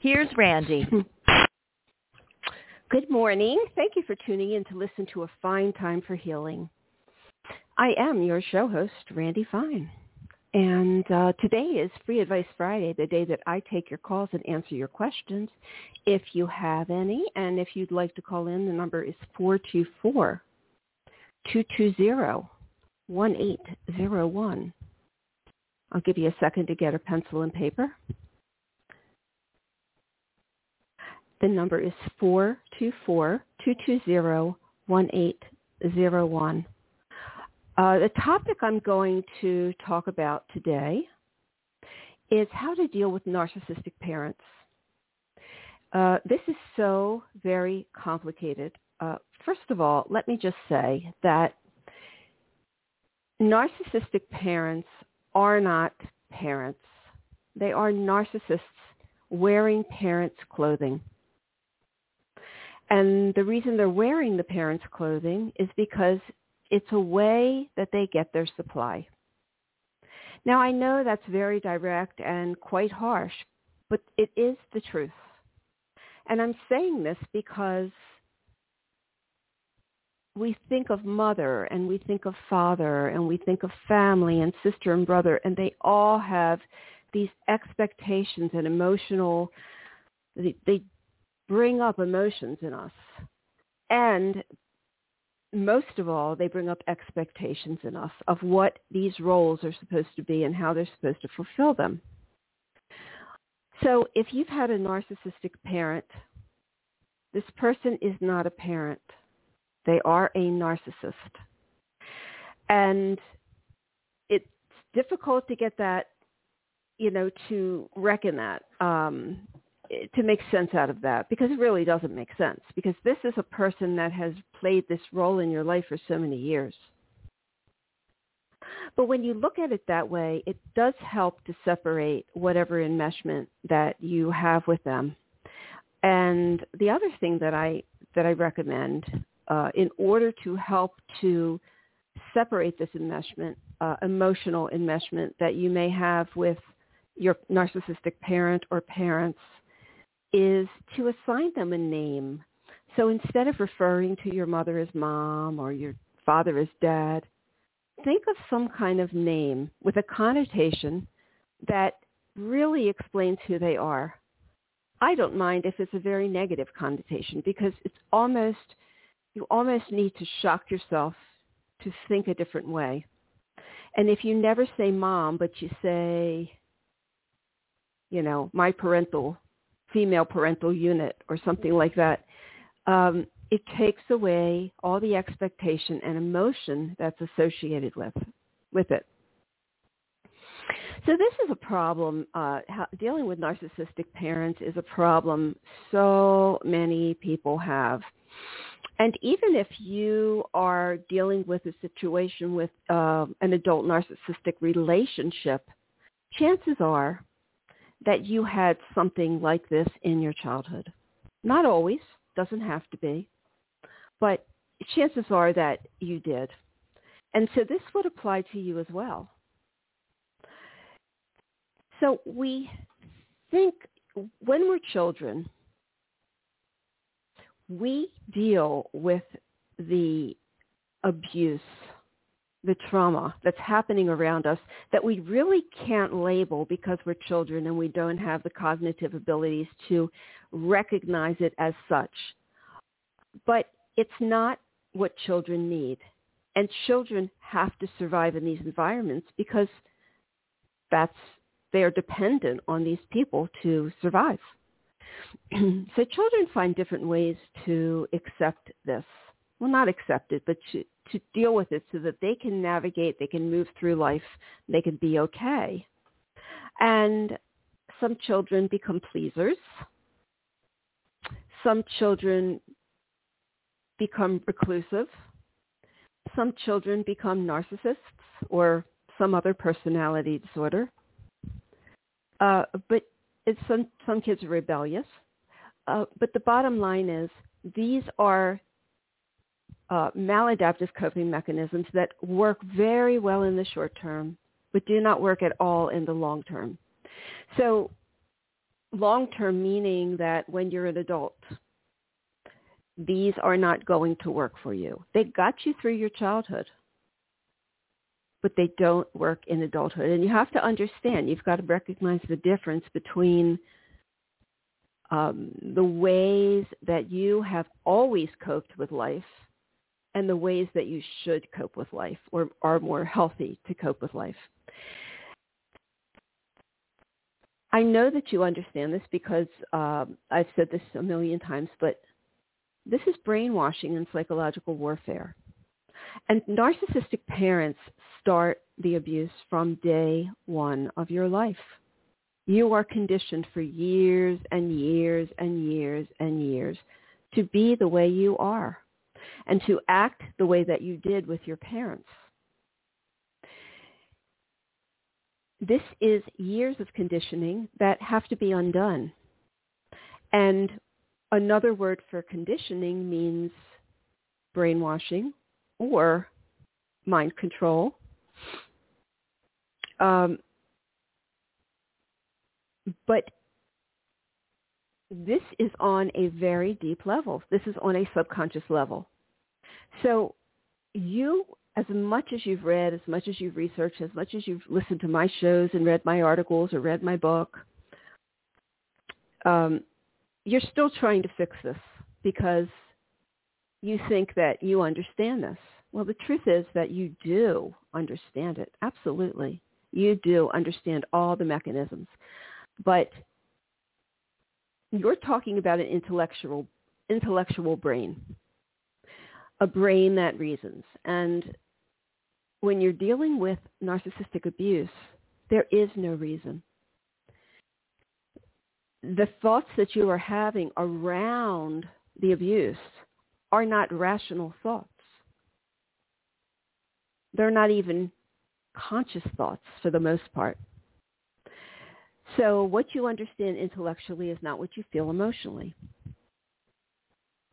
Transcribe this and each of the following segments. here's Randi. Good morning. Thank you for tuning in to listen to A Fine Time for Healing. I am your show host, Randi Fine. And today is Free Advice Friday, the day that I take your calls and answer your questions, if you have any. And if you'd like to call in, the number is 424-220-1801. I'll give you a second to get a pencil and paper. The number is 424-220-1801. The topic I'm going to talk about today is how to deal with narcissistic parents. This is so very complicated. First of all, let me just say that narcissistic parents are not parents. They are narcissists wearing parents' clothing. And the reason they're wearing the parents' clothing is because it's a way that they get their supply. Now, I know that's very direct and quite harsh, but it is the truth. And I'm saying this because we think of mother and we think of father and we think of family and sister and brother, and they all have these expectations and emotional, they bring up emotions in us. And most of all, they bring up expectations in us of what these roles are supposed to be and how they're supposed to fulfill them. So if you've had a narcissistic parent, this person is not a parent. They are a narcissist. And it's difficult to get that, to reckon that, to make sense out of that, because it really doesn't make sense, because this is a person that has played this role in your life for so many years. But when you look at it that way, it does help to separate whatever enmeshment that you have with them. And the other thing that I recommend in order to help to separate this enmeshment, emotional enmeshment that you may have with your narcissistic parent or parents, is to assign them a name. So instead of referring to your mother as mom or your father as dad, think of some kind of name with a connotation that really explains who they are. I don't mind if it's a very negative connotation, because you almost need to shock yourself to think a different way. And if you never say mom, but you say, my female parental unit or something like that, it takes away all the expectation and emotion that's associated with it. So this is a problem. Dealing with narcissistic parents is a problem so many people have. And even if you are dealing with a situation with an adult narcissistic relationship, chances are that you had something like this in your childhood. Not always, doesn't have to be, but chances are that you did. And so this would apply to you as well. So we think when we're children, we deal with the abuse, the trauma that's happening around us that we really can't label because we're children and we don't have the cognitive abilities to recognize it as such. But it's not what children need. And children have to survive in these environments because they are dependent on these people to survive. So children find different ways to accept this. Well, not accept it, but to deal with it so that they can navigate, they can move through life, they can be okay. And some children become pleasers Some children become reclusive. Some children become narcissists or some other personality disorder. But it's some kids are rebellious. But the bottom line is these are maladaptive coping mechanisms that work very well in the short term, but do not work at all in the long term. So long term meaning that when you're an adult, these are not going to work for you. They got you through your childhood, but they don't work in adulthood. And you have to understand, you've got to recognize the difference between the ways that you have always coped with life and the ways that you should cope with life or are more healthy to cope with life. I know that you understand this because I've said this a million times, but this is brainwashing and psychological warfare. And narcissistic parents start the abuse from day one of your life. You are conditioned for years and years and years and years to be the way you are and to act the way that you did with your parents. This is years of conditioning that have to be undone. And another word for conditioning means brainwashing or mind control. But this is on a very deep level. This is on a subconscious level. So you, as much as you've read, as much as you've researched, as much as you've listened to my shows and read my articles or read my book, you're still trying to fix this because you think that you understand this. Well, the truth is that you do understand it. Absolutely. You do understand all the mechanisms. But you're talking about an intellectual brain, a brain that reasons. And when you're dealing with narcissistic abuse, there is no reason. The thoughts that you are having around the abuse are not rational thoughts. They're not even conscious thoughts for the most part. So what you understand intellectually is not what you feel emotionally.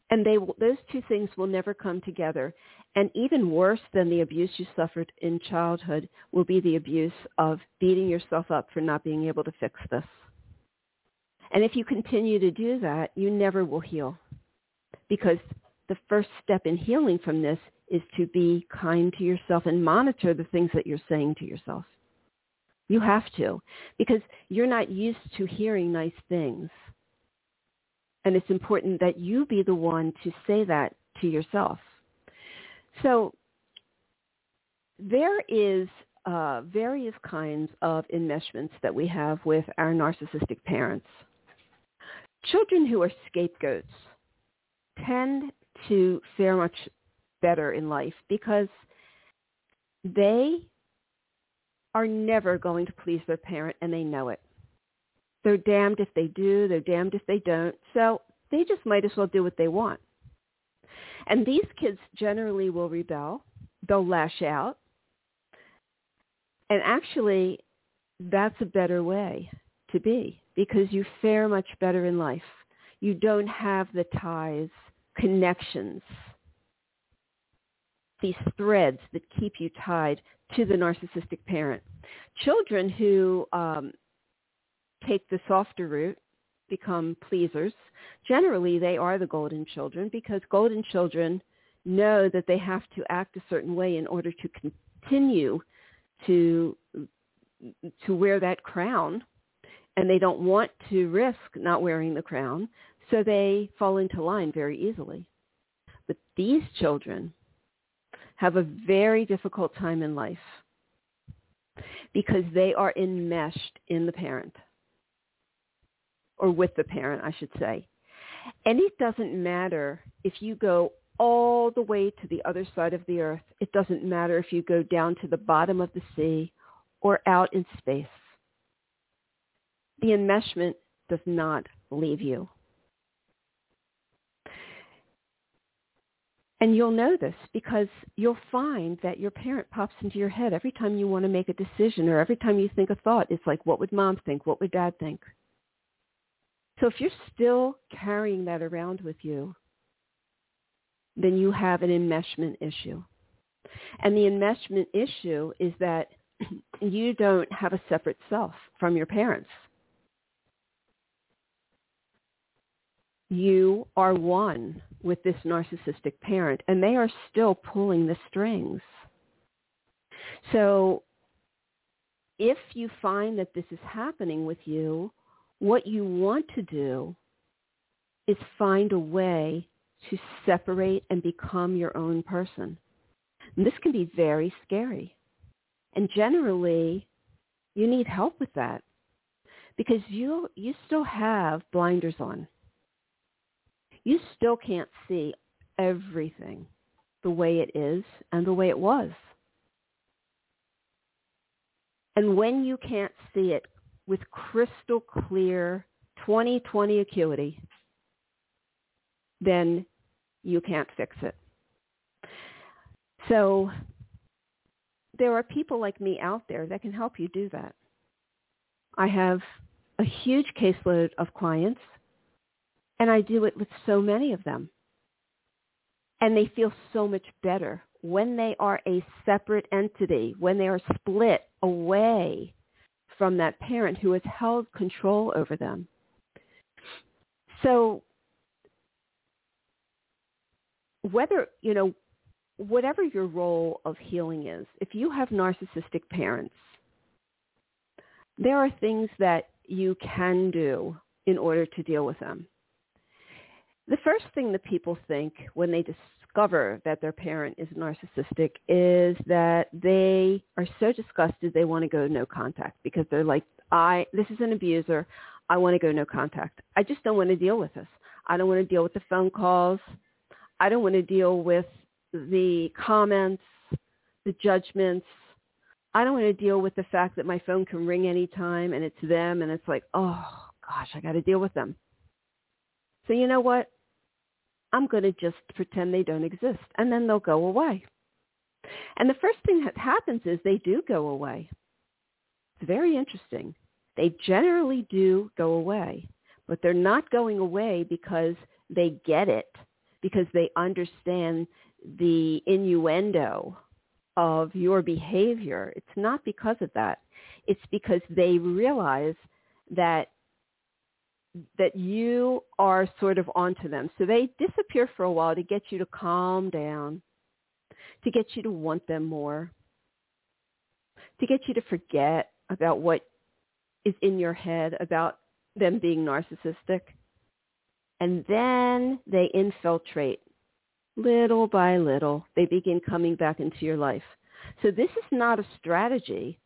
And those two things will never come together. And even worse than the abuse you suffered in childhood will be the abuse of beating yourself up for not being able to fix this. And if you continue to do that, you never will heal, because the first step in healing from this is to be kind to yourself and monitor the things that you're saying to yourself. You have to, because you're not used to hearing nice things. And it's important that you be the one to say that to yourself. So there is various kinds of enmeshments that we have with our narcissistic parents. Children who are scapegoats tend to fare much better in life because they are never going to please their parent, and they know it. They're damned if they do, they're damned if they don't, so they just might as well do what they want. And these kids generally will rebel, they'll lash out, and actually that's a better way to be because you fare much better in life. You don't have the ties, connections, these threads that keep you tied to the narcissistic parent. Children who take the softer route become pleasers. Generally, they are the golden children because golden children know that they have to act a certain way in order to continue to wear that crown, and they don't want to risk not wearing the crown, so they fall into line very easily. But these children have a very difficult time in life because they are enmeshed in the parent, or with the parent, I should say. And it doesn't matter if you go all the way to the other side of the earth. It doesn't matter if you go down to the bottom of the sea or out in space. The enmeshment does not leave you. And you'll know this because you'll find that your parent pops into your head every time you want to make a decision or every time you think a thought. It's like, what would mom think? What would dad think? So if you're still carrying that around with you, then you have an enmeshment issue. And the enmeshment issue is that you don't have a separate self from your parents. You are one with this narcissistic parent, and they are still pulling the strings. So if you find that this is happening with you, what you want to do is find a way to separate and become your own person. And this can be very scary. And generally, you need help with that because you still have blinders on. You still can't see everything the way it is and the way it was. And when you can't see it with crystal clear 20/20 acuity, then you can't fix it. So there are people like me out there that can help you do that. I have a huge caseload of clients, and I do it with so many of them. And they feel so much better when they are a separate entity, when they are split away from that parent who has held control over them. So whether, whatever your role of healing is, if you have narcissistic parents, there are things that you can do in order to deal with them. The first thing that people think when they discover that their parent is narcissistic is that they are so disgusted they want to go no contact because they're like, this is an abuser. I want to go no contact. I just don't want to deal with this. I don't want to deal with the phone calls. I don't want to deal with the comments, the judgments. I don't want to deal with the fact that my phone can ring anytime and it's them and it's like, oh, gosh, I got to deal with them. So you know what? I'm going to just pretend they don't exist, and then they'll go away. And the first thing that happens is they do go away. It's very interesting. They generally do go away, but they're not going away because they get it, because they understand the innuendo of your behavior. It's not because of that. It's because they realize that you are sort of onto them. So they disappear for a while to get you to calm down, to get you to want them more, to get you to forget about what is in your head about them being narcissistic. And then they infiltrate. Little by little, they begin coming back into your life. So this is not a strategy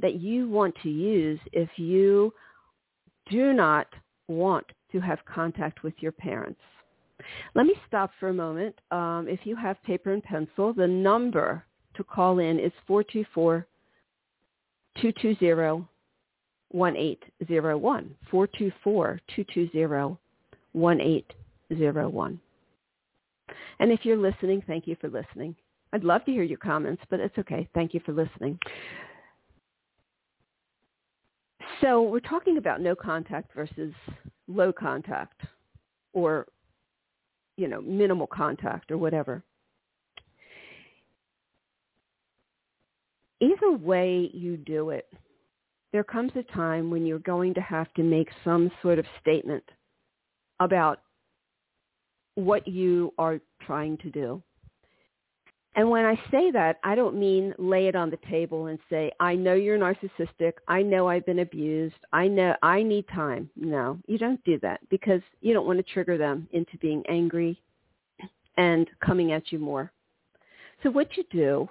that you want to use if you do not want to have contact with your parents. Let me stop for a moment. If you have paper and pencil, the number to call in is 424-220-1801, 424-220-1801. And if you're listening, thank you for listening. I'd love to hear your comments, but it's okay. Thank you for listening. So we're talking about no contact versus low contact or, minimal contact or whatever. Either way you do it, there comes a time when you're going to have to make some sort of statement about what you are trying to do. And when I say that, I don't mean lay it on the table and say, I know you're narcissistic. I know I've been abused. I know I need time. No, you don't do that because you don't want to trigger them into being angry and coming at you more. So what you do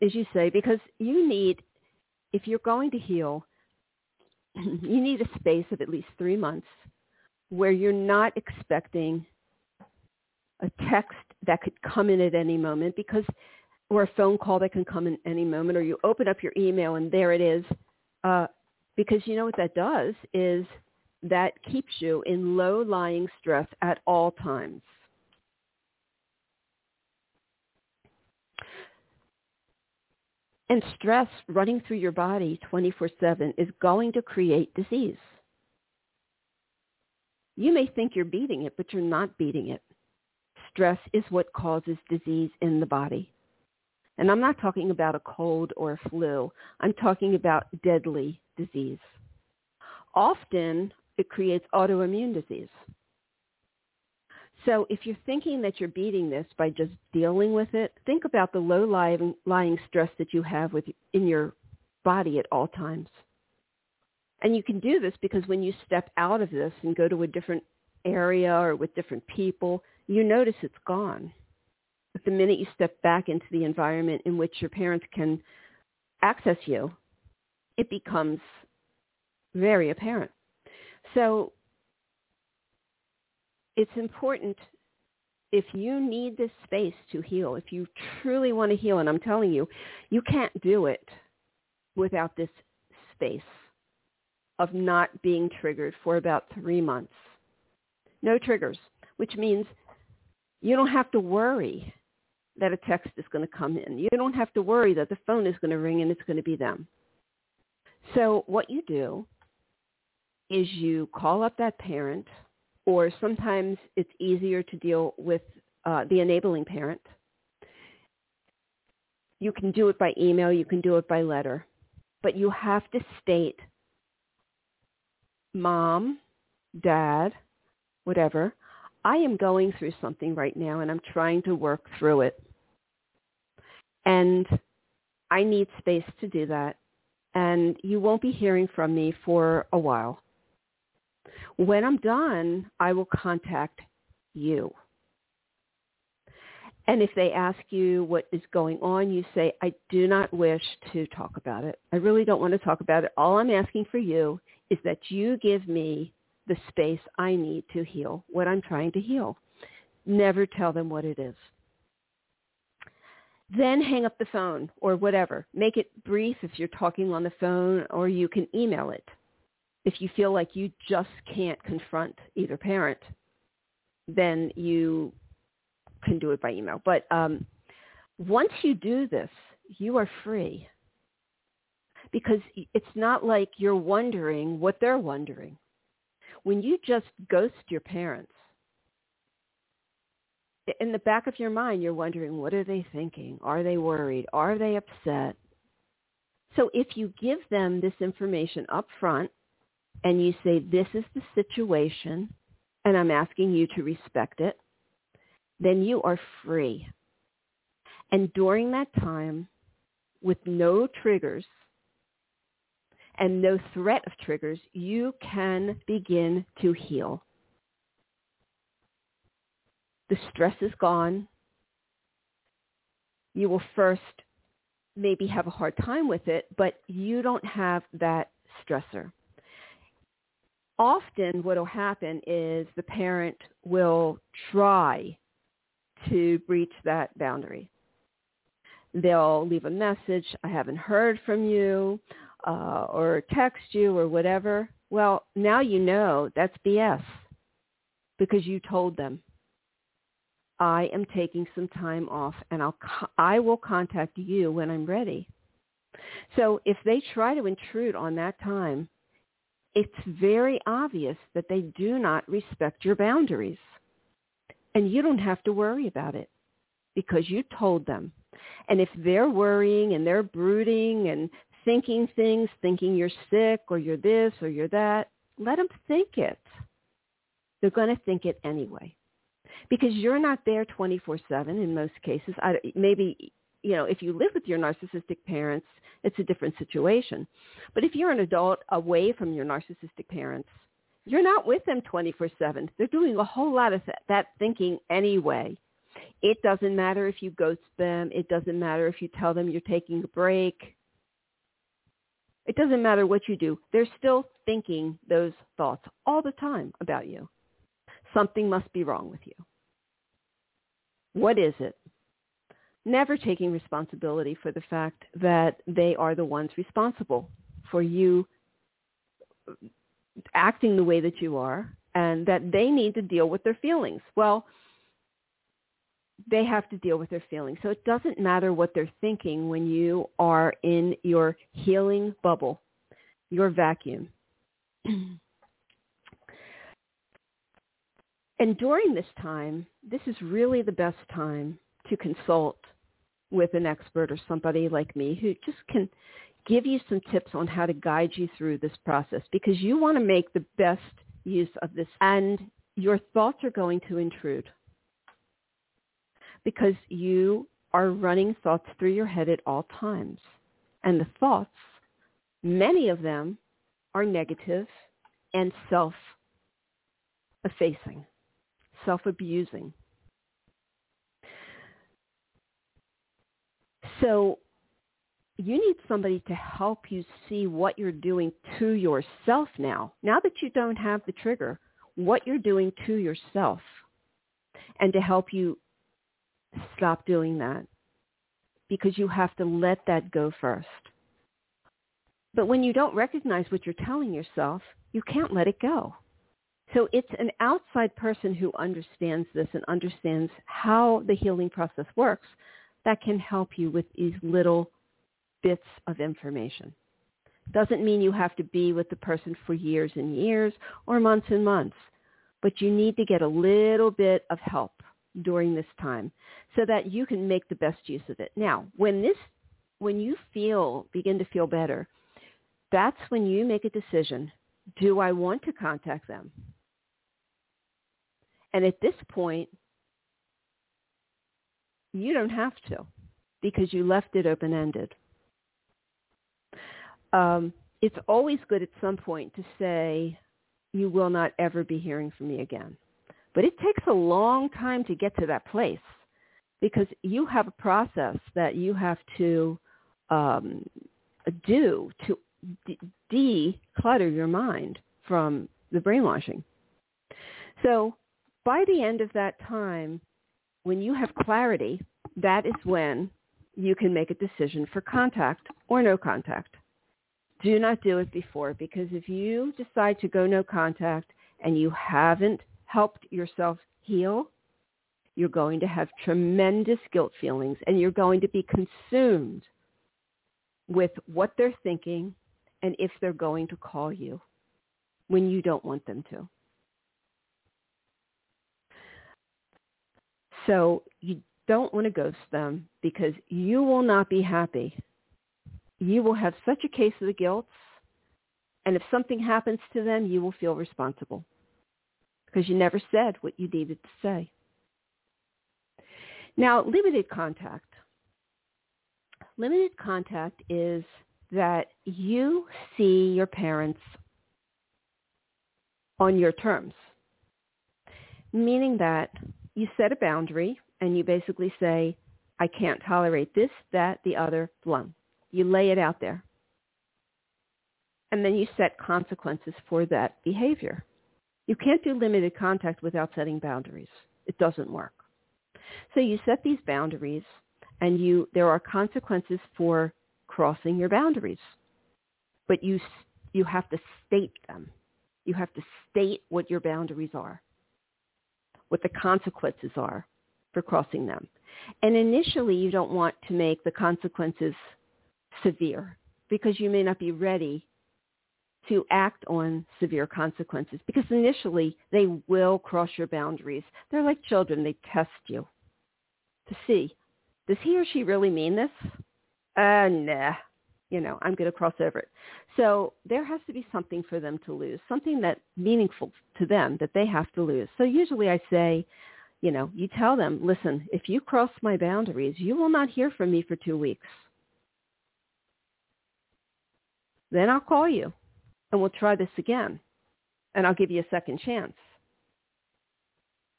is you say, because you need, if you're going to heal, you need a space of at least 3 months where you're not expecting a text that could come in at any moment or a phone call that can come in any moment, or you open up your email and there it is. Because you know what that does is that keeps you in low-lying stress at all times. And stress running through your body 24/7 is going to create disease. You may think you're beating it, but you're not beating it. Stress is what causes disease in the body. And I'm not talking about a cold or a flu. I'm talking about deadly disease. Often, it creates autoimmune disease. So if you're thinking that you're beating this by just dealing with it, think about the low-lying stress that you have in your body at all times. And you can do this because when you step out of this and go to a different area or with different people, you notice it's gone. But the minute you step back into the environment in which your parents can access you, it becomes very apparent. So it's important, if you need this space to heal, if you truly want to heal, and I'm telling you, you can't do it without this space of not being triggered for about 3 months. No triggers, which means you don't have to worry that a text is going to come in. You don't have to worry that the phone is going to ring and it's going to be them. So what you do is you call up that parent, or sometimes it's easier to deal with the enabling parent. You can do it by email. You can do it by letter. But you have to state, Mom, Dad, whatever, I am going through something right now and I'm trying to work through it. And I need space to do that. And you won't be hearing from me for a while. When I'm done, I will contact you. And if they ask you what is going on, you say, I do not wish to talk about it. I really don't want to talk about it. All I'm asking for you is that you give me the space I need to heal what I'm trying to heal. Never tell them what it is. Then hang up the phone or whatever. Make it brief if you're talking on the phone, or you can email it. If you feel like you just can't confront either parent, then you can do it by email. But once you do this, you are free, because it's not like you're wondering what they're wondering. When you just ghost your parents, in the back of your mind, you're wondering, what are they thinking? Are they worried? Are they upset? So if you give them this information up front, and you say, this is the situation, and I'm asking you to respect it, then you are free. And during that time, with no triggers and no threat of triggers, you can begin to heal. The stress is gone. You will first maybe have a hard time with it, but you don't have that stressor. Often what will happen is the parent will try to breach that boundary. They'll leave a message, I haven't heard from you, or text you or whatever. Well, now you know that's BS, because you told them, I am taking some time off and I will contact you when I'm ready. So if they try to intrude on that time, it's very obvious that they do not respect your boundaries. And you don't have to worry about it, because you told them. And if they're worrying and they're brooding and thinking things, thinking you're sick or you're this or you're that, let them think it. They're going to think it anyway, because you're not there 24/7 in most cases. Maybe, you know, if you live with your narcissistic parents, it's a different situation. But if you're an adult away from your narcissistic parents, you're not with them 24/7. They're doing a whole lot of that thinking anyway. It doesn't matter if you ghost them. It doesn't matter if you tell them you're taking a break. It doesn't matter what you do. They're still thinking those thoughts all the time about you. Something must be wrong with you. What is it? Never taking responsibility for the fact that they are the ones responsible for you acting the way that you are, and that they need to deal with their feelings. Well, they have to deal with their feelings. So it doesn't matter what they're thinking when you are in your healing bubble, your vacuum. And during this time, this is really the best time to consult with an expert or somebody like me who just can give you some tips on how to guide you through this process, because you want to make the best use of this, and your thoughts are going to intrude because you are running thoughts through your head at all times. And the thoughts, many of them are negative and self-effacing, self-abusing. So you need somebody to help you see what you're doing to yourself now, now that you don't have the trigger, what you're doing to yourself, and to help you stop doing that, because you have to let that go first. But when you don't recognize what you're telling yourself, you can't let it go. So it's an outside person who understands this and understands how the healing process works that can help you with these little bits of information. Doesn't mean you have to be with the person for years and years or months and months, but you need to get a little bit of help during this time so that you can make the best use of it. Now, when you begin to feel better, that's when you make a decision. Do I want to contact them? And at this point, you don't have to, because you left it open-ended. It's always good at some point to say, you will not ever be hearing from me again. But it takes a long time to get to that place, because you have a process that you have to do to declutter your mind from the brainwashing. So by the end of that time, when you have clarity, that is when you can make a decision for contact or no contact. Do not do it before, because if you decide to go no contact and you haven't helped yourself heal, you're going to have tremendous guilt feelings, and you're going to be consumed with what they're thinking and if they're going to call you when you don't want them to. So you don't want to ghost them, because you will not be happy. You will have such a case of the guilt, and if something happens to them, you will feel responsible because you never said what you needed to say. Now, limited contact. Limited contact is that you see your parents on your terms, meaning that you set a boundary and you basically say, I can't tolerate this, that, the other, blunt. You lay it out there. And then you set consequences for that behavior. You can't do limited contact without setting boundaries. It doesn't work. So you set these boundaries, and there are consequences for crossing your boundaries. But you have to state them. You have to state what your boundaries are, what the consequences are for crossing them. And initially, you don't want to make the consequences severe, because you may not be ready to act on severe consequences, because initially they will cross your boundaries. They're like children. They test you to see, does he or she really mean this? Nah, I'm going to cross over it. So there has to be something for them to lose, something that's meaningful to them that they have to lose. So usually I say, you tell them, listen, if you cross my boundaries, you will not hear from me for 2 weeks. Then I'll call you, and we'll try this again, and I'll give you a second chance.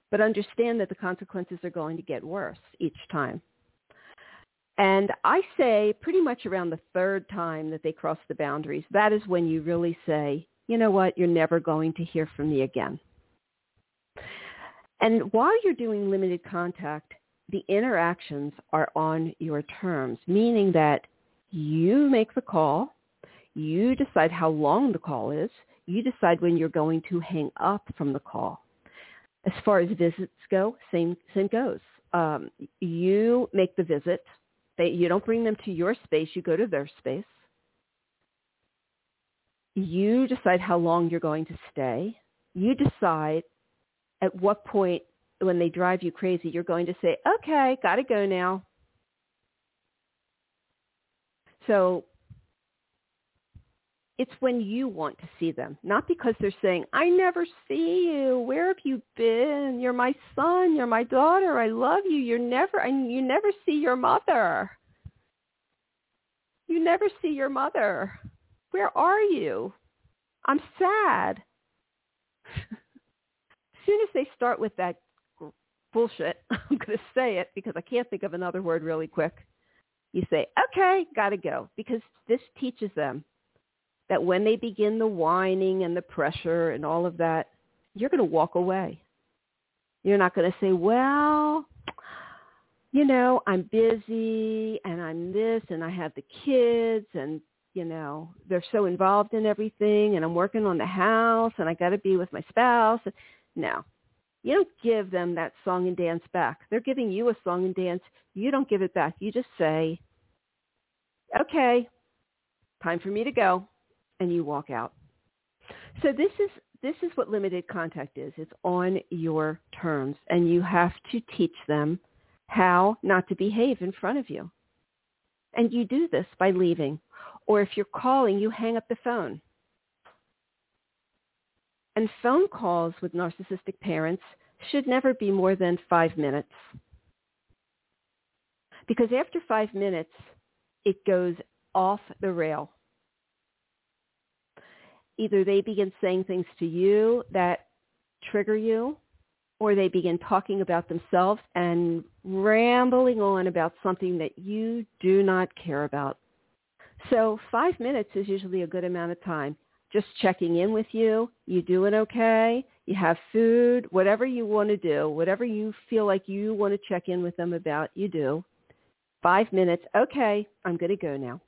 But understand that the consequences are going to get worse each time. And I say pretty much around the third time that they cross the boundaries, that is when you really say, you know what, you're never going to hear from me again. And while you're doing limited contact, the interactions are on your terms, meaning that you make the call. You decide how long the call is. You decide when you're going to hang up from the call. As far as visits go, same goes. you make the visit. You don't bring them to your space. You go to their space. You decide how long you're going to stay. You decide at what point, when they drive you crazy, you're going to say, okay, got to go now. So it's when you want to see them, not because they're saying, I never see you. Where have you been? You're my son. You're my daughter. I love you. You never see your mother. You never see your mother. Where are you? I'm sad. As soon as they start with that bullshit, I'm going to say it because I can't think of another word really quick. You say, okay, got to go, because this teaches them that when they begin the whining and the pressure and all of that, you're going to walk away. You're not going to say, well, you know, I'm busy and I'm this and I have the kids and, you know, they're so involved in everything and I'm working on the house and I got to be with my spouse. No, you don't give them that song and dance back. They're giving you a song and dance. You don't give it back. You just say, okay, time for me to go. And you walk out. So this is what limited contact is. It's on your terms, and you have to teach them how not to behave in front of you. And you do this by leaving, or if you're calling, you hang up the phone. And phone calls with narcissistic parents should never be more than 5 minutes, because after 5 minutes, it goes off the rail. Either they begin saying things to you that trigger you, or they begin talking about themselves and rambling on about something that you do not care about. So 5 minutes is usually a good amount of time. Just checking in with you. You doing okay? You have food? Whatever you want to do, whatever you feel like you want to check in with them about, you do. 5 minutes. Okay, I'm going to go now.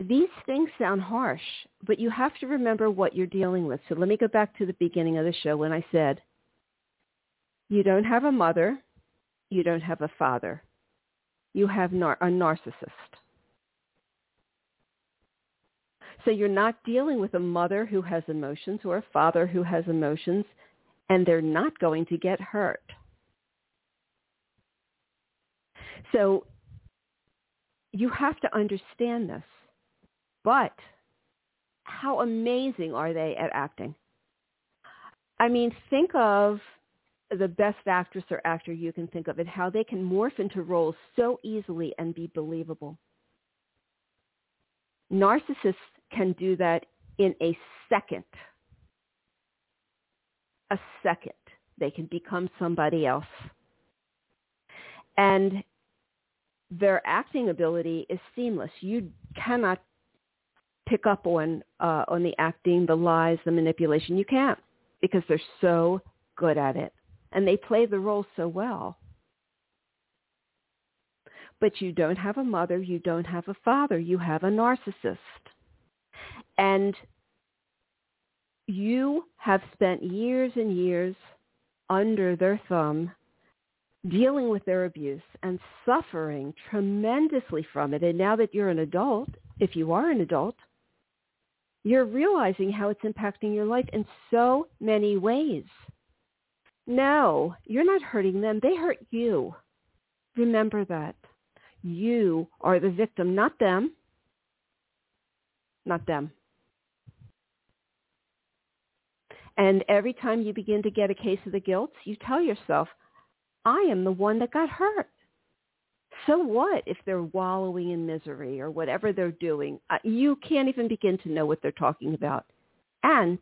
These things sound harsh, but you have to remember what you're dealing with. So let me go back to the beginning of the show when I said, you don't have a mother, you don't have a father, you have a narcissist. So you're not dealing with a mother who has emotions or a father who has emotions, and they're not going to get hurt. So you have to understand this. But how amazing are they at acting? I mean, think of the best actress or actor you can think of and how they can morph into roles so easily and be believable. Narcissists can do that in a second. A second. They can become somebody else. And their acting ability is seamless. You cannot pick up on the acting, the lies, the manipulation. You can't, because they're so good at it. And they play the role so well. But you don't have a mother. You don't have a father. You have a narcissist. And you have spent years and years under their thumb dealing with their abuse and suffering tremendously from it. And now that you're an adult, if you are an adult, you're realizing how it's impacting your life in so many ways. No, you're not hurting them. They hurt you. Remember that. You are the victim, not them. Not them. And every time you begin to get a case of the guilt, you tell yourself, I am the one that got hurt. So what if they're wallowing in misery or whatever they're doing? You can't even begin to know what they're talking about. And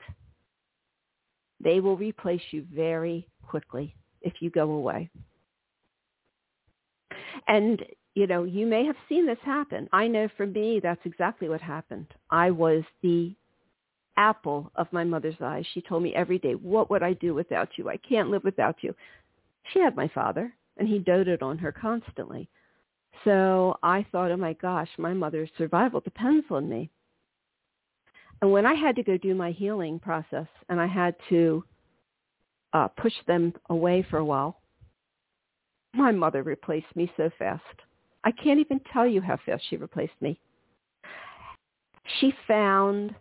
they will replace you very quickly if you go away. And, you know, you may have seen this happen. I know for me, that's exactly what happened. I was the apple of my mother's eye. She told me every day, what would I do without you? I can't live without you. She had my father, and he doted on her constantly. So I thought, oh my gosh, my mother's survival depends on me. And when I had to go do my healing process and I had to push them away for a while. My mother replaced me so fast. I can't even tell you how fast she replaced me. She found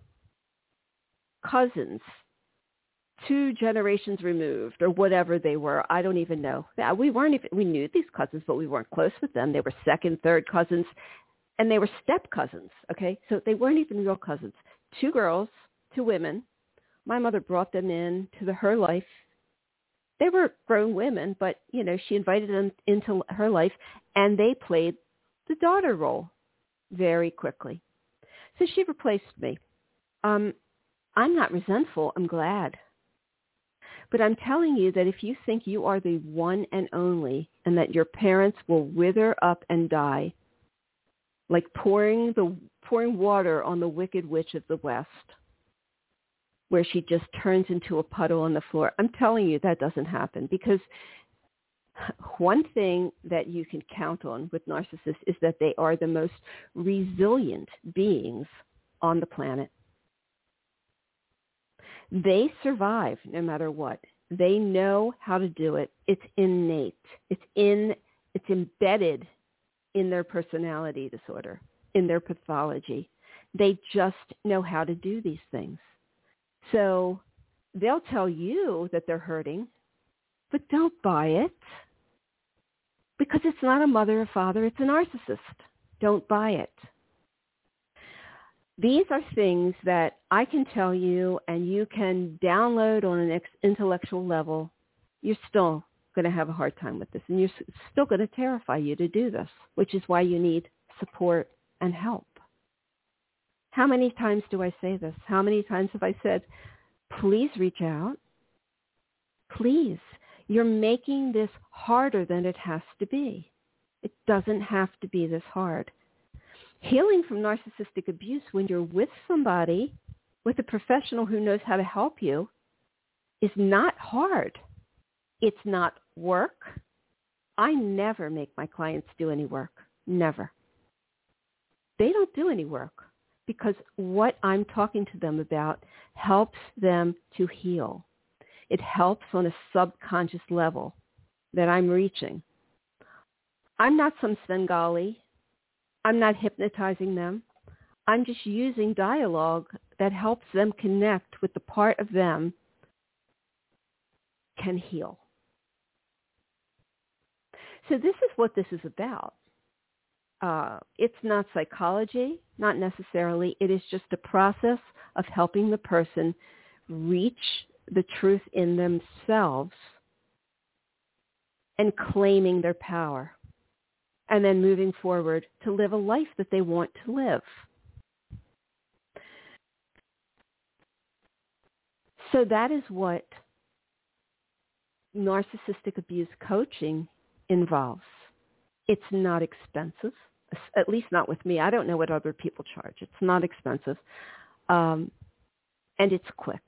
cousins 2 generations removed or whatever they were. I don't even know. We knew these cousins, but we weren't close with them. They were second, third cousins, and they were step cousins. Okay. So they weren't even real cousins. 2 girls, 2 women. My mother brought them in to her life. They were grown women, but, you know, she invited them into her life, and they played the daughter role very quickly. So she replaced me. I'm not resentful. I'm glad. But I'm telling you that if you think you are the one and only and that your parents will wither up and die, like pouring water on the Wicked Witch of the West, where she just turns into a puddle on the floor. I'm telling you that doesn't happen, because one thing that you can count on with narcissists is that they are the most resilient beings on the planet. They survive no matter what. They know how to do it. It's innate. It's embedded in their personality disorder, in their pathology. They just know how to do these things. So they'll tell you that they're hurting, but don't buy it, because it's not a mother or father, it's a narcissist. Don't buy it. These are things that I can tell you and you can download on an intellectual level. You're still going to have a hard time with this, and you're still going to terrify you to do this, which is why you need support and help. How many times do I say this? How many times have I said, please reach out? Please. You're making this harder than it has to be. It doesn't have to be this hard. Healing from narcissistic abuse, when you're with somebody, with a professional who knows how to help you, is not hard. It's not work. I never make my clients do any work. Never. They don't do any work, because what I'm talking to them about helps them to heal. It helps on a subconscious level that I'm reaching. I'm not some Svengali. I'm not hypnotizing them. I'm just using dialogue that helps them connect with the part of them can heal. So this is what this is about. It's not psychology, not necessarily. It is just a process of helping the person reach the truth in themselves and claiming their power, and then moving forward to live a life that they want to live. So that is what narcissistic abuse coaching involves. It's not expensive, at least not with me. I don't know what other people charge. It's not expensive, and it's quick.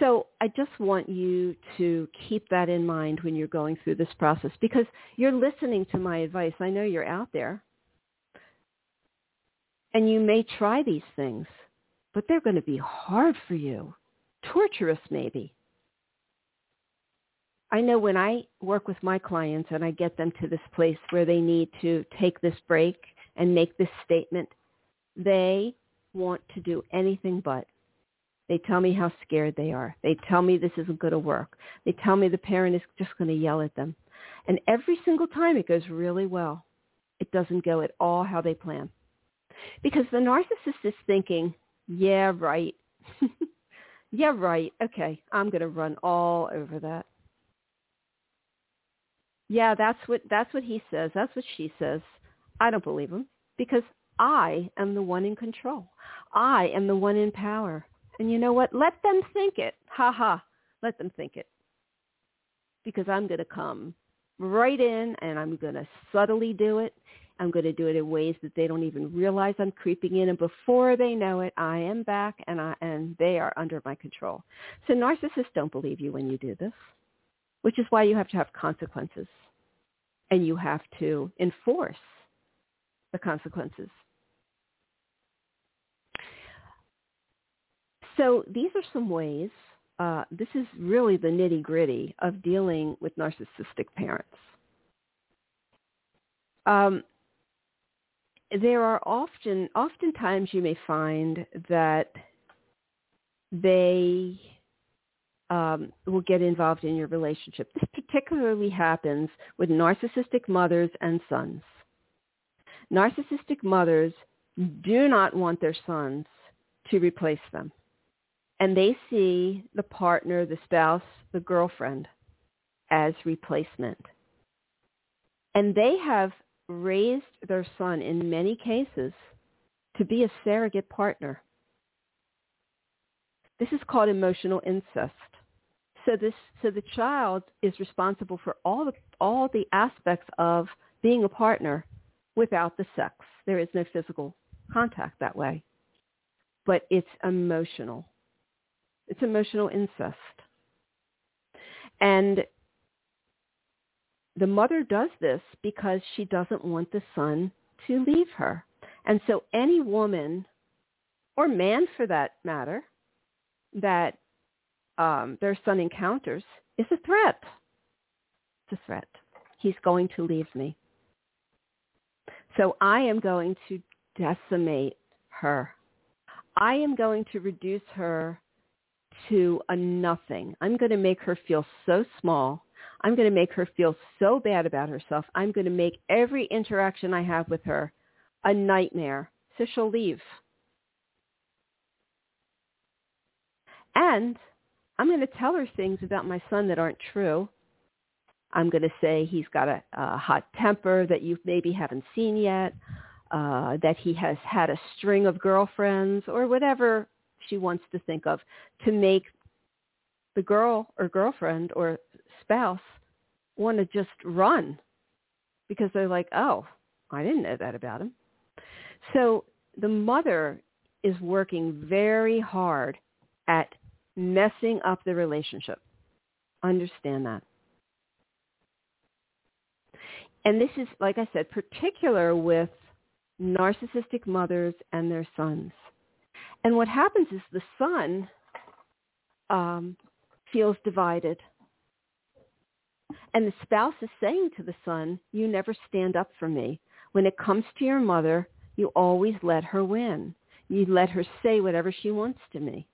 So I just want you to keep that in mind when you're going through this process, because you're listening to my advice. I know you're out there, and you may try these things, but they're going to be hard for you, torturous maybe. I know when I work with my clients and I get them to this place where they need to take this break and make this statement, they want to do anything but. They tell me how scared they are. They tell me this isn't going to work. They tell me the parent is just going to yell at them. And every single time it goes really well. It doesn't go at all how they plan. Because the narcissist is thinking, yeah, right. Yeah, right. Okay, I'm going to run all over that. Yeah, that's what he says. That's what she says. I don't believe him, because I am the one in control. I am the one in power. And you know what? Let them think it. Ha ha. Let them think it. Because I'm going to come right in, and I'm going to subtly do it. I'm going to do it in ways that they don't even realize I'm creeping in. And before they know it, I am back, and they are under my control. So narcissists don't believe you when you do this, which is why you have to have consequences, and you have to enforce the consequences. So these are some ways this is really the nitty-gritty of dealing with narcissistic parents. There are oftentimes you may find that they will get involved in your relationship. This particularly happens with narcissistic mothers and sons. Narcissistic mothers do not want their sons to replace them. And they see the partner, the spouse, the girlfriend as replacement. And they have raised their son in many cases to be a surrogate partner. This is called emotional incest. So the child is responsible for all the aspects of being a partner without the sex. There is no physical contact that way. But it's emotional. It's emotional incest. And the mother does this because she doesn't want the son to leave her. And so any woman, or man for that matter, that their son encounters is a threat. It's a threat. He's going to leave me. So I am going to decimate her. I am going to reduce her to a nothing. I'm going to make her feel so small. I'm going to make her feel so bad about herself. I'm going to make every interaction I have with her a nightmare. So she'll leave. And I'm going to tell her things about my son that aren't true. I'm going to say he's got a hot temper that you maybe haven't seen yet, that he has had a string of girlfriends or whatever she wants to think of to make the girl or girlfriend or spouse want to just run because they're like, oh, I didn't know that about him. So the mother is working very hard at messing up the relationship. Understand that. And this is, like I said, particular with narcissistic mothers and their sons. And what happens is the son feels divided. And the spouse is saying to the son, you never stand up for me. When it comes to your mother, you always let her win. You let her say whatever she wants to me.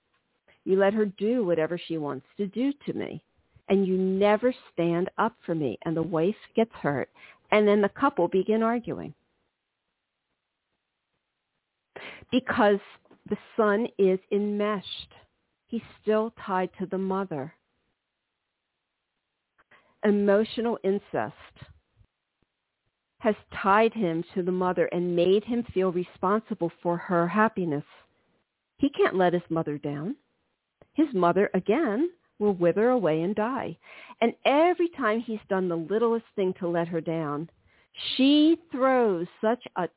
You let her do whatever she wants to do to me. And you never stand up for me. And the wife gets hurt. And then the couple begin arguing. Because the son is enmeshed. He's still tied to the mother. Emotional incest has tied him to the mother and made him feel responsible for her happiness. He can't let his mother down. His mother, again, will wither away and die. And every time he's done the littlest thing to let her down, she throws such a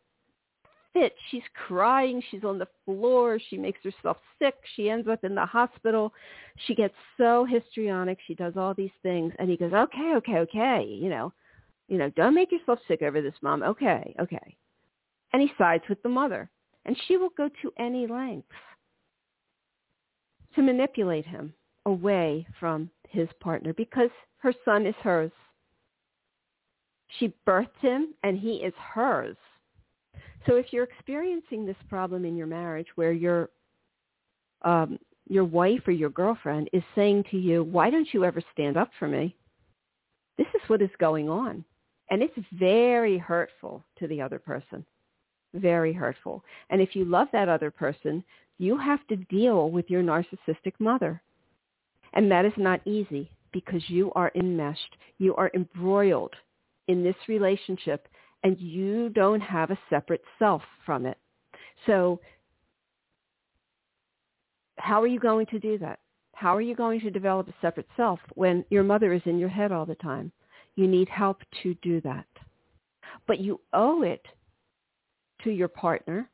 fit. She's crying. She's on the floor. She makes herself sick. She ends up in the hospital. She gets so histrionic. She does all these things. And he goes, okay. You know, don't make yourself sick over this, Mom. Okay. And he sides with the mother. And she will go to any lengths to manipulate him away from his partner because her son is hers. She birthed him and he is hers. So if you're experiencing this problem in your marriage where your wife or your girlfriend is saying to you, why don't you ever stand up for me? This is what is going on. And it's very hurtful to the other person. Very hurtful. And if you love that other person, you have to deal with your narcissistic mother. And that is not easy because you are enmeshed. You are embroiled in this relationship and you don't have a separate self from it. So how are you going to do that? How are you going to develop a separate self when your mother is in your head all the time? You need help to do that. But you owe it to your partner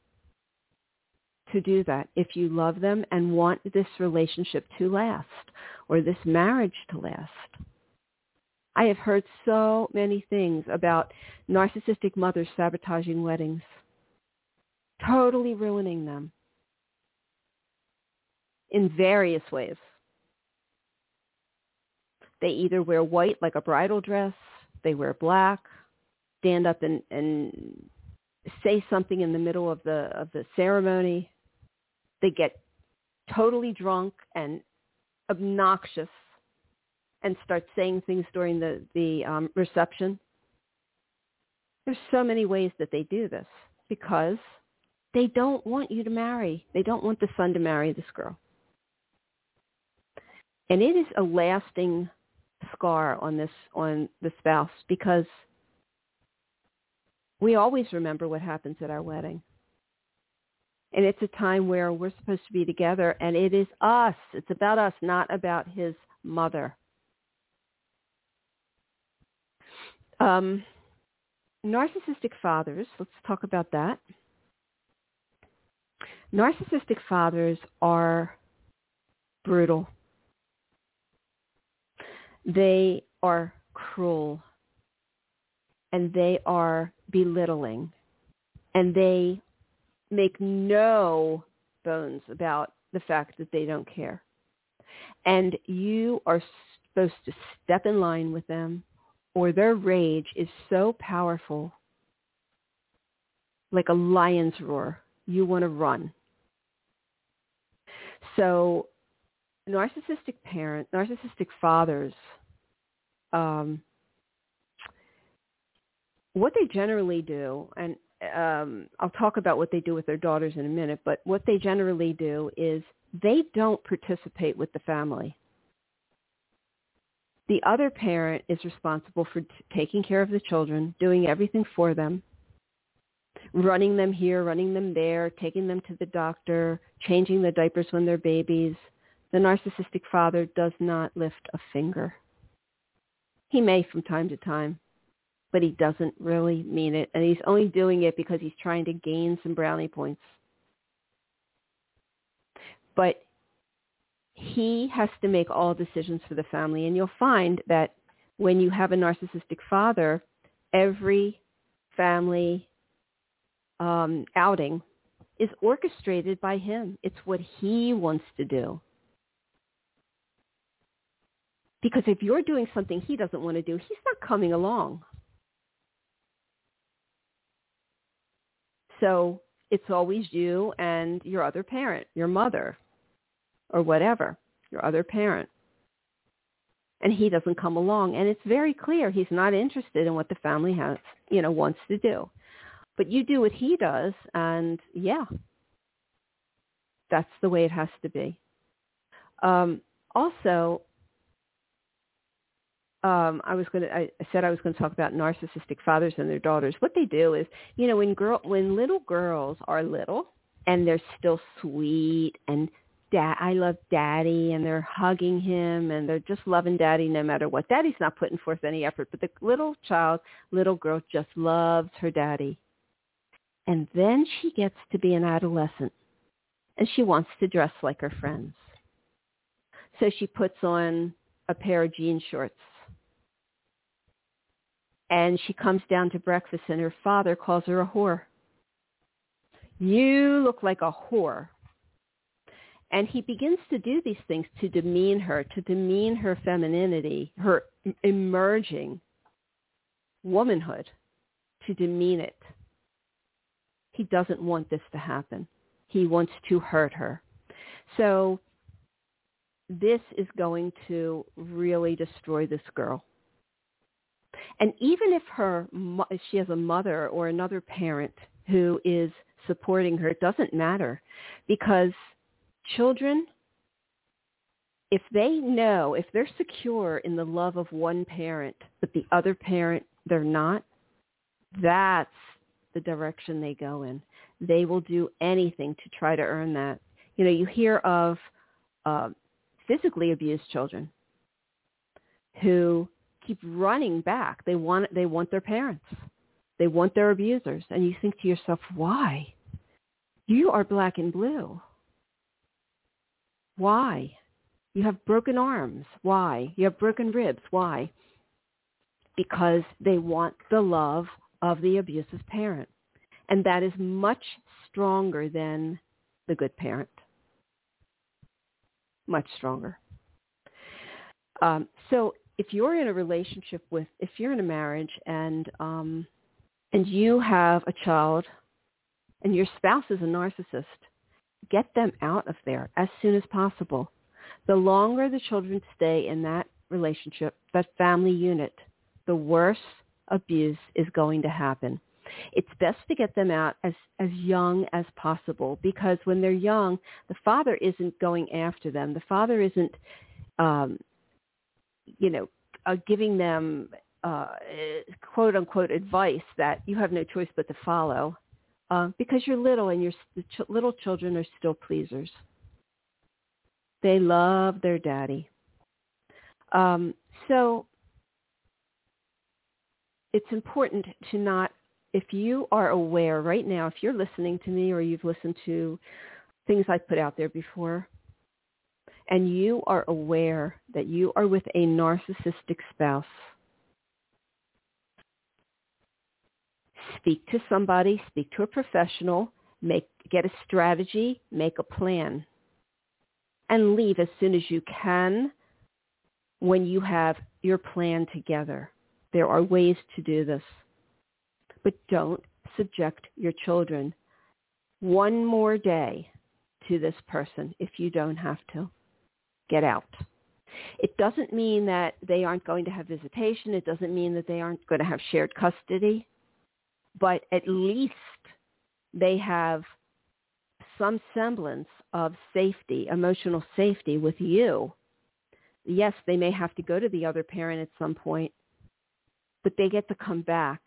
to do that if you love them and want this relationship to last or this marriage to last. I have heard so many things about narcissistic mothers sabotaging weddings, totally ruining them in various ways. They either wear white like a bridal dress, they wear black, stand up and say something in the middle of the ceremony. They get totally drunk and obnoxious and start saying things during the reception. There's so many ways that they do this because they don't want you to marry. They don't want the son to marry this girl. And it is a lasting scar on the spouse, because we always remember what happens at our wedding. And it's a time where we're supposed to be together, and it is us. It's about us, not about his mother. Narcissistic fathers, let's talk about that. Narcissistic fathers are brutal. They are cruel, and they are belittling, and they make no bones about the fact that they don't care. And you are supposed to step in line with them, or their rage is so powerful, like a lion's roar, you want to run. So narcissistic fathers, what they generally do, and I'll talk about what they do with their daughters in a minute, but what they generally do is they don't participate with the family. The other parent is responsible for taking care of the children, doing everything for them, running them here, running them there, taking them to the doctor, changing the diapers when they're babies. The narcissistic father does not lift a finger. He may from time to time, but he doesn't really mean it, and he's only doing it because he's trying to gain some brownie points. But he has to make all decisions for the family, and you'll find that when you have a narcissistic father, every family outing is orchestrated by him. It's what he wants to do. Because if you're doing something he doesn't want to do, he's not coming along. So it's always you and your other parent, your mother, or whatever, your other parent. And he doesn't come along. And it's very clear he's not interested in what the family has, wants to do. But you do what he does, and yeah, that's the way it has to be. I said I was going to talk about narcissistic fathers and their daughters. What they do is, when little girls are little and they're still sweet and I love daddy, and they're hugging him and they're just loving daddy no matter what. Daddy's not putting forth any effort, but the little girl just loves her daddy. And then she gets to be an adolescent and she wants to dress like her friends. So she puts on a pair of jean shorts. And she comes down to breakfast, and her father calls her a whore. You look like a whore. And he begins to do these things to demean her femininity, her emerging womanhood, to demean it. He doesn't want this to happen. He wants to hurt her. So this is going to really destroy this girl. And even if she has a mother or another parent who is supporting her, it doesn't matter, because children, if they're secure in the love of one parent, but the other parent they're not, that's the direction they go in. They will do anything to try to earn that. You hear of physically abused children who keep running back. They want their parents. They want their abusers. And you think to yourself, why? You are black and blue. Why? You have broken arms. Why? You have broken ribs. Why? Because they want the love of the abusive parent. And that is much stronger than the good parent. Much stronger. So if you're in a relationship with, if you're in a marriage and you have a child and your spouse is a narcissist, get them out of there as soon as possible. The longer the children stay in that relationship, that family unit, the worse abuse is going to happen. It's best to get them out as young as possible, because when they're young, the father isn't going after them. The father isn't, giving them, quote unquote, advice that you have no choice but to follow, because you're little, and the little children are still pleasers. They love their daddy. So it's important to not, if you are aware right now, if you're listening to me or you've listened to things I put out there before, and you are aware that you are with a narcissistic spouse, speak to somebody, speak to a professional, get a strategy, make a plan, and leave as soon as you can when you have your plan together. There are ways to do this. But don't subject your children one more day to this person if you don't have to. Get out. It doesn't mean that they aren't going to have visitation. It doesn't mean that they aren't going to have shared custody. But at least they have some semblance of safety, emotional safety with you. Yes, they may have to go to the other parent at some point, but they get to come back.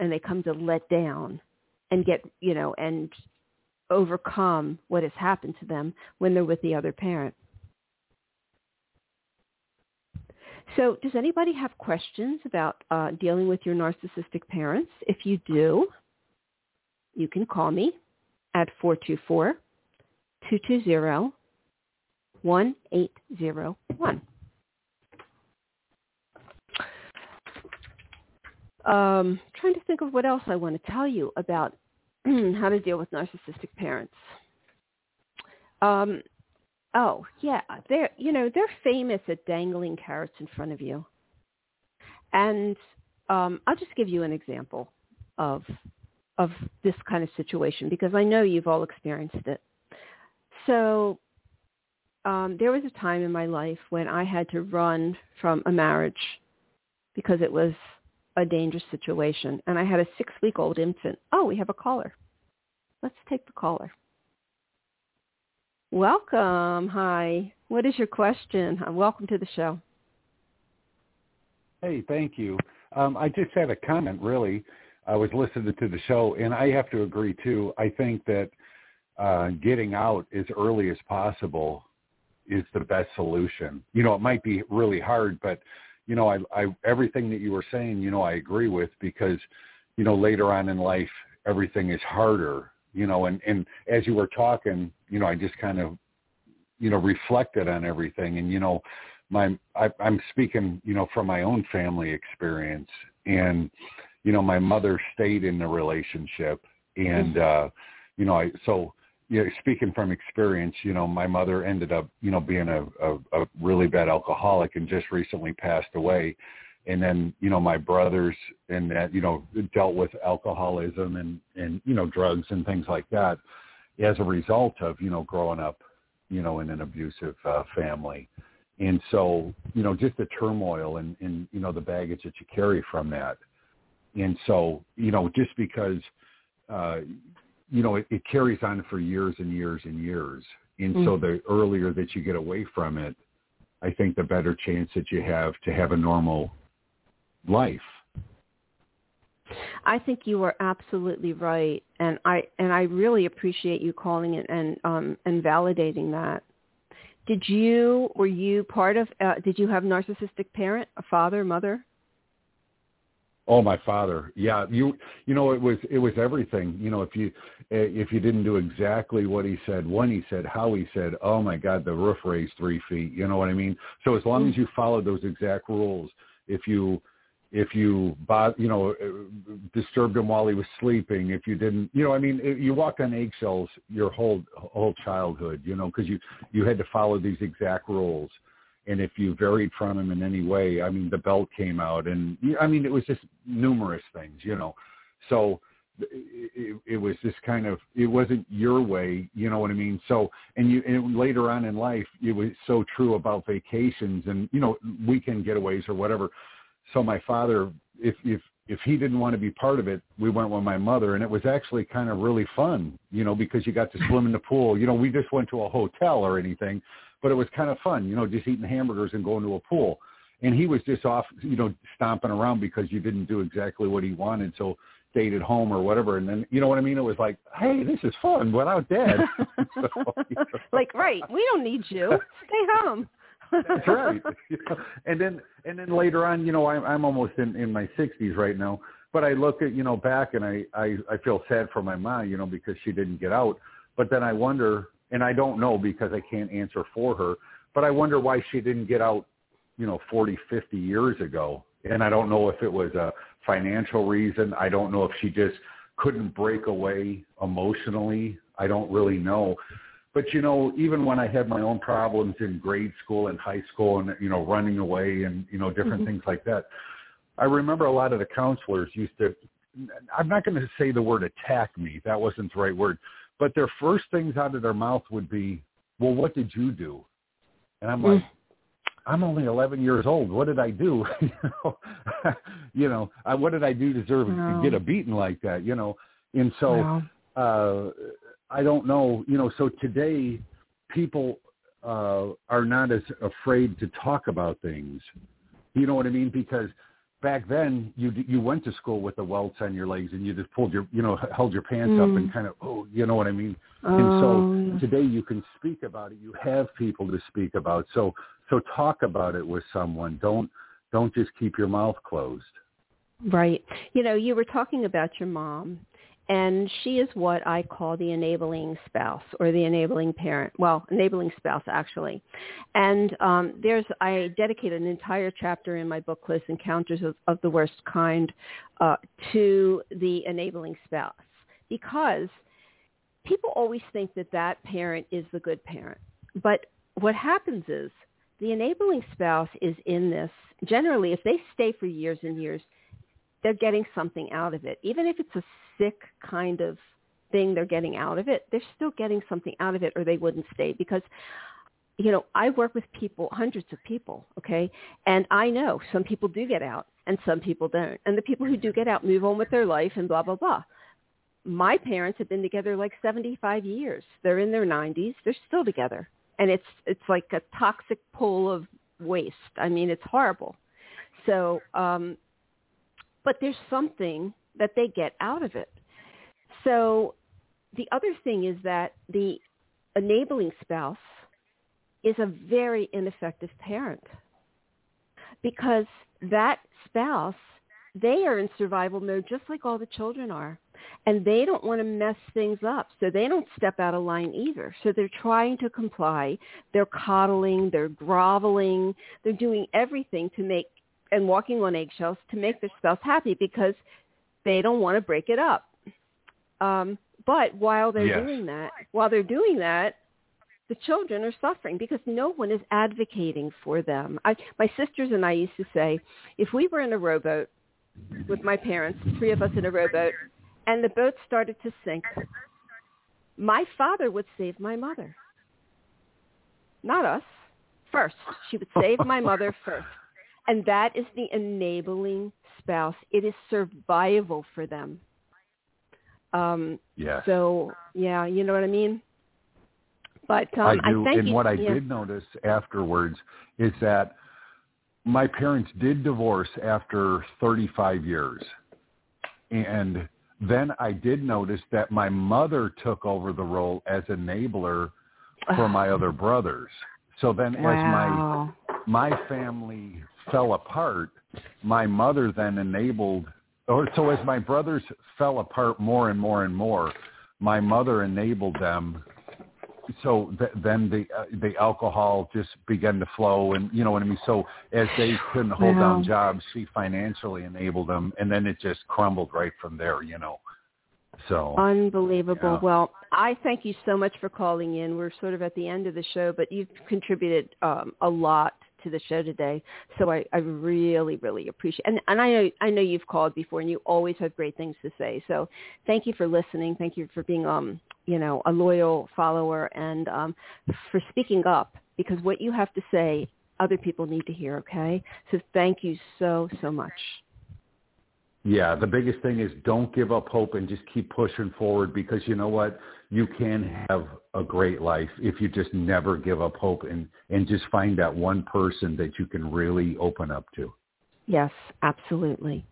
And they come to let down and get, and overcome what has happened to them when they're with the other parent. So does anybody have questions about dealing with your narcissistic parents? If you do, you can call me at 424-220-1801. Trying to think of what else I want to tell you about how to deal with narcissistic parents. They're famous at dangling carrots in front of you. And I'll just give you an example of this kind of situation, because I know you've all experienced it. So there was a time in my life when I had to run from a marriage because it was a dangerous situation, and I had a 6-week-old infant. Oh, we have a caller. Let's take the caller. Welcome. Hi. What is your question? Welcome to the show. Hey, thank you. I just had a comment, really. I was listening to the show, and I have to agree, too. I think that getting out as early as possible is the best solution. It might be really hard, but I everything that you were saying, I agree with, because, later on in life, everything is harder, and as you were talking, I just kind of, reflected on everything. And, I'm speaking, from my own family experience, and, my mother stayed in the relationship, and, speaking from experience, my mother ended up, being a really bad alcoholic and just recently passed away. And then, my brothers and that, dealt with alcoholism and, drugs and things like that as a result of, growing up, in an abusive family. And so, just the turmoil and, the baggage that you carry from that. And so, just because, it carries on for years and years and years. And so the earlier that you get away from it, I think the better chance that you have to have a normal life. I think you are absolutely right. And I really appreciate you calling it and validating that. Did you have a narcissistic parent, a father, mother? Oh, my father. Yeah. It was everything. If you didn't do exactly what he said, when he said, how he said, oh my God, the roof raised 3 feet. You know what I mean? So as long as you followed those exact rules, if you disturbed him while he was sleeping, if you didn't, you walked on eggshells your whole childhood, because you had to follow these exact rules. And if you varied from him in any way, I mean, the belt came out. And, I mean, it was just numerous things, you know. So it was this kind of, it wasn't your way, you know what I mean? So, and later on in life, it was so true about vacations and, you know, weekend getaways or whatever. So my father, if he didn't want to be part of it, we went with my mother, and it was actually kind of really fun, you know, because you got to swim in the pool. You know, we just went to a hotel or anything, but it was kind of fun, you know, just eating hamburgers and going to a pool. And he was just off, you know, stomping around because you didn't do exactly what he wanted, so stayed at home or whatever. And then, you know what I mean? It was like, hey, this is fun without Dad. So, you know. Like, right, we don't need you. Stay home. That's right. You know? And then later on, you know, I'm almost in my 60s right now, but I look at, you know, back and I feel sad for my mom, you know, because she didn't get out. But then I wonder, and I don't know because I can't answer for her, but I wonder why she didn't get out, you know, 40, 50 years ago. And I don't know if it was a financial reason. I don't know if she just couldn't break away emotionally. I don't really know. But, you know, even when I had my own problems in grade school and high school and, you know, running away and, you know, different things like that, I remember a lot of the counselors used to, I'm not going to say the word attack me. That wasn't the right word. But their first things out of their mouth would be, well, what did you do? And I'm like, I'm only 11 years old. What did I do? you know, what did I do to deserve to get a beating like that? You know, and so I don't know. You know, so today people are not as afraid to talk about things. You know what I mean? Because back then you went to school with the welts on your legs and you just pulled your, you know, held your pants up and kind of, oh, you know what I mean? And so today you can speak about it. You have people to speak about. So talk about it with someone. Don't just keep your mouth closed. Right. You know, you were talking about your mom, and she is what I call the enabling spouse or the enabling parent. Well, enabling spouse, actually. And I dedicated an entire chapter in my book, Close Encounters of the Worst Kind, to the enabling spouse, because people always think that parent is the good parent. But what happens is, the enabling spouse is in this. Generally, if they stay for years and years, they're getting something out of it. Even if it's a sick kind of thing they're getting out of it, they're still getting something out of it, or they wouldn't stay. Because, you know, I work with people, hundreds of people, okay? And I know some people do get out and some people don't. And the people who do get out move on with their life and blah, blah, blah. My parents have been together like 75 years. They're in their 90s. They're still together. And it's like a toxic pool of waste. I mean, it's horrible. So, but there's something that they get out of it. So the other thing is that the enabling spouse is a very ineffective parent, because that spouse, they are in survival mode just like all the children are. And they don't want to mess things up, so they don't step out of line either. So they're trying to comply. They're coddling. They're groveling. They're doing everything to make, and walking on eggshells to make their spouse happy, because they don't want to break it up. But while they're doing that, the children are suffering because no one is advocating for them. My sisters and I used to say, if we were in a rowboat with my parents, three of us in a rowboat, and the boat started to sink, my father would save my mother, not us, first. She would save my mother first. And that is the enabling spouse. It is survival for them. So, yeah, you know what I mean? But I do. And what I did notice afterwards is that my parents did divorce after 35 years. And then I did notice that my mother took over the role as enabler for my other brothers. So then as my family fell apart, my mother then enabled, or so as my brothers fell apart more and more and more, my mother enabled them. So then the alcohol just began to flow, and you know what I mean? So as they couldn't hold down jobs, she financially enabled them, and then it just crumbled right from there, you know. So unbelievable. Yeah. Well, I thank you so much for calling in. We're sort of at the end of the show, but you've contributed a lot to the show today. So I really, really appreciate it. And I know you've called before and you always have great things to say. So thank you for listening. Thank you for being, a loyal follower and for speaking up, because what you have to say, other people need to hear. Okay. So thank you so, so much. Yeah, the biggest thing is don't give up hope and just keep pushing forward, because you know what? You can have a great life if you just never give up hope and just find that one person that you can really open up to. Yes, absolutely.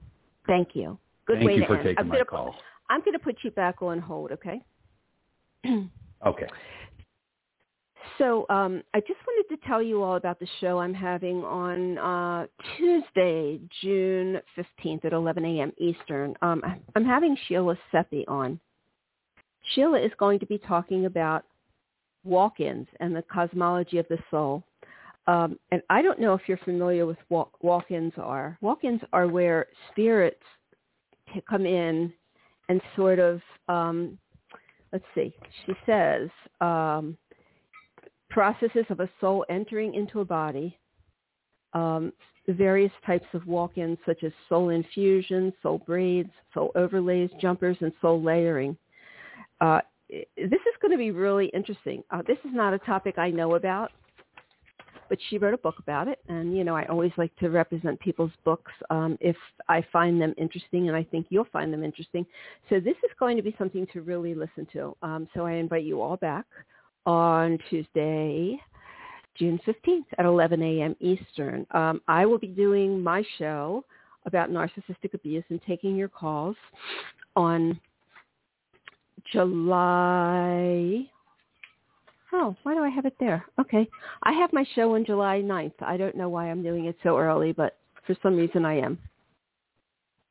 Thank you. Thank you for taking my call. I'm going to put you back on hold, okay? Okay. So I just wanted to tell you all about the show I'm having on Tuesday, June 15th at 11 a.m. Eastern. I'm having Sheila Sethi on. Sheila is going to be talking about walk-ins and the cosmology of the soul. And I don't know if you're familiar with what walk-ins are. Walk-ins are where spirits come in and sort of, let's see, she says... processes of a soul entering into a body, various types of walk-ins such as soul infusion, soul braids, soul overlays, jumpers, and soul layering. This is going to be really interesting. This is not a topic I know about, but she wrote a book about it. And, I always like to represent people's books if I find them interesting, and I think you'll find them interesting. So this is going to be something to really listen to. So I invite you all back on Tuesday, June 15th at 11 a.m. Eastern. I will be doing my show about narcissistic abuse and taking your calls on July. Oh, why do I have it there? Okay. I have my show on July 9th. I don't know why I'm doing it so early, but for some reason I am.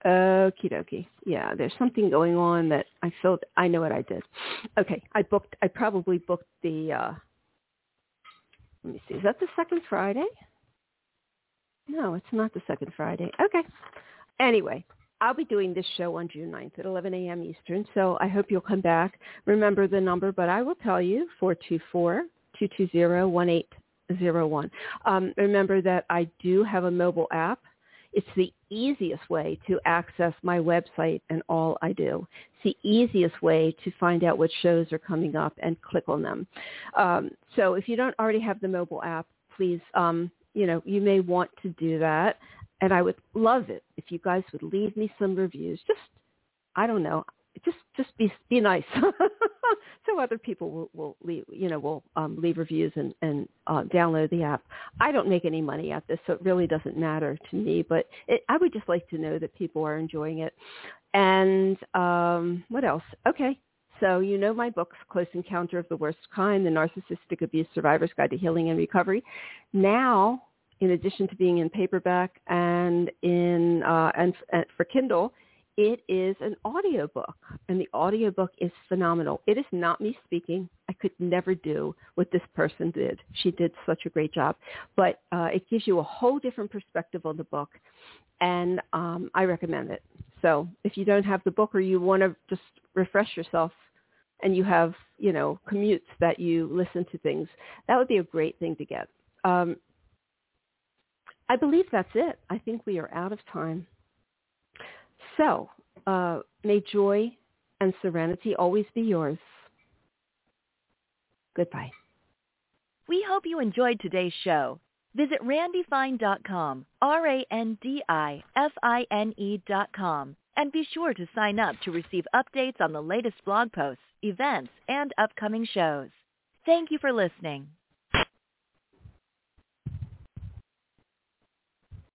Okie dokie. Yeah, there's something going on that I felt I know what I did. Okay, I probably booked the, let me see, is that the second Friday? No, it's not the second Friday. Okay. Anyway, I'll be doing this show on June 9th at 11 a.m. Eastern, so I hope you'll come back. Remember the number, but I will tell you, 424-220-1801. Remember that I do have a mobile app. It's the easiest way to access my website and all I do. It's the easiest way to find out what shows are coming up and click on them. So if you don't already have the mobile app, please, you may want to do that. And I would love it if you guys would leave me some reviews. Just be nice. So other people will leave reviews and download the app. I don't make any money at this, so it really doesn't matter to me, but I would just like to know that people are enjoying it. And what else? Okay. So you know my books, Close Encounter of the Worst Kind, The Narcissistic Abuse Survivor's Guide to Healing and Recovery. Now, in addition to being in paperback and and for Kindle, it is an audiobook, and the audiobook is phenomenal. It is not me speaking. I could never do what this person did. She did such a great job. But it gives you a whole different perspective on the book, and I recommend it. So if you don't have the book or you want to just refresh yourself and you have, commutes that you listen to things, that would be a great thing to get. I believe that's it. I think we are out of time. So may joy and serenity always be yours. Goodbye. We hope you enjoyed today's show. Visit randifine.com, RANDIFINE.com, and be sure to sign up to receive updates on the latest blog posts, events, and upcoming shows. Thank you for listening.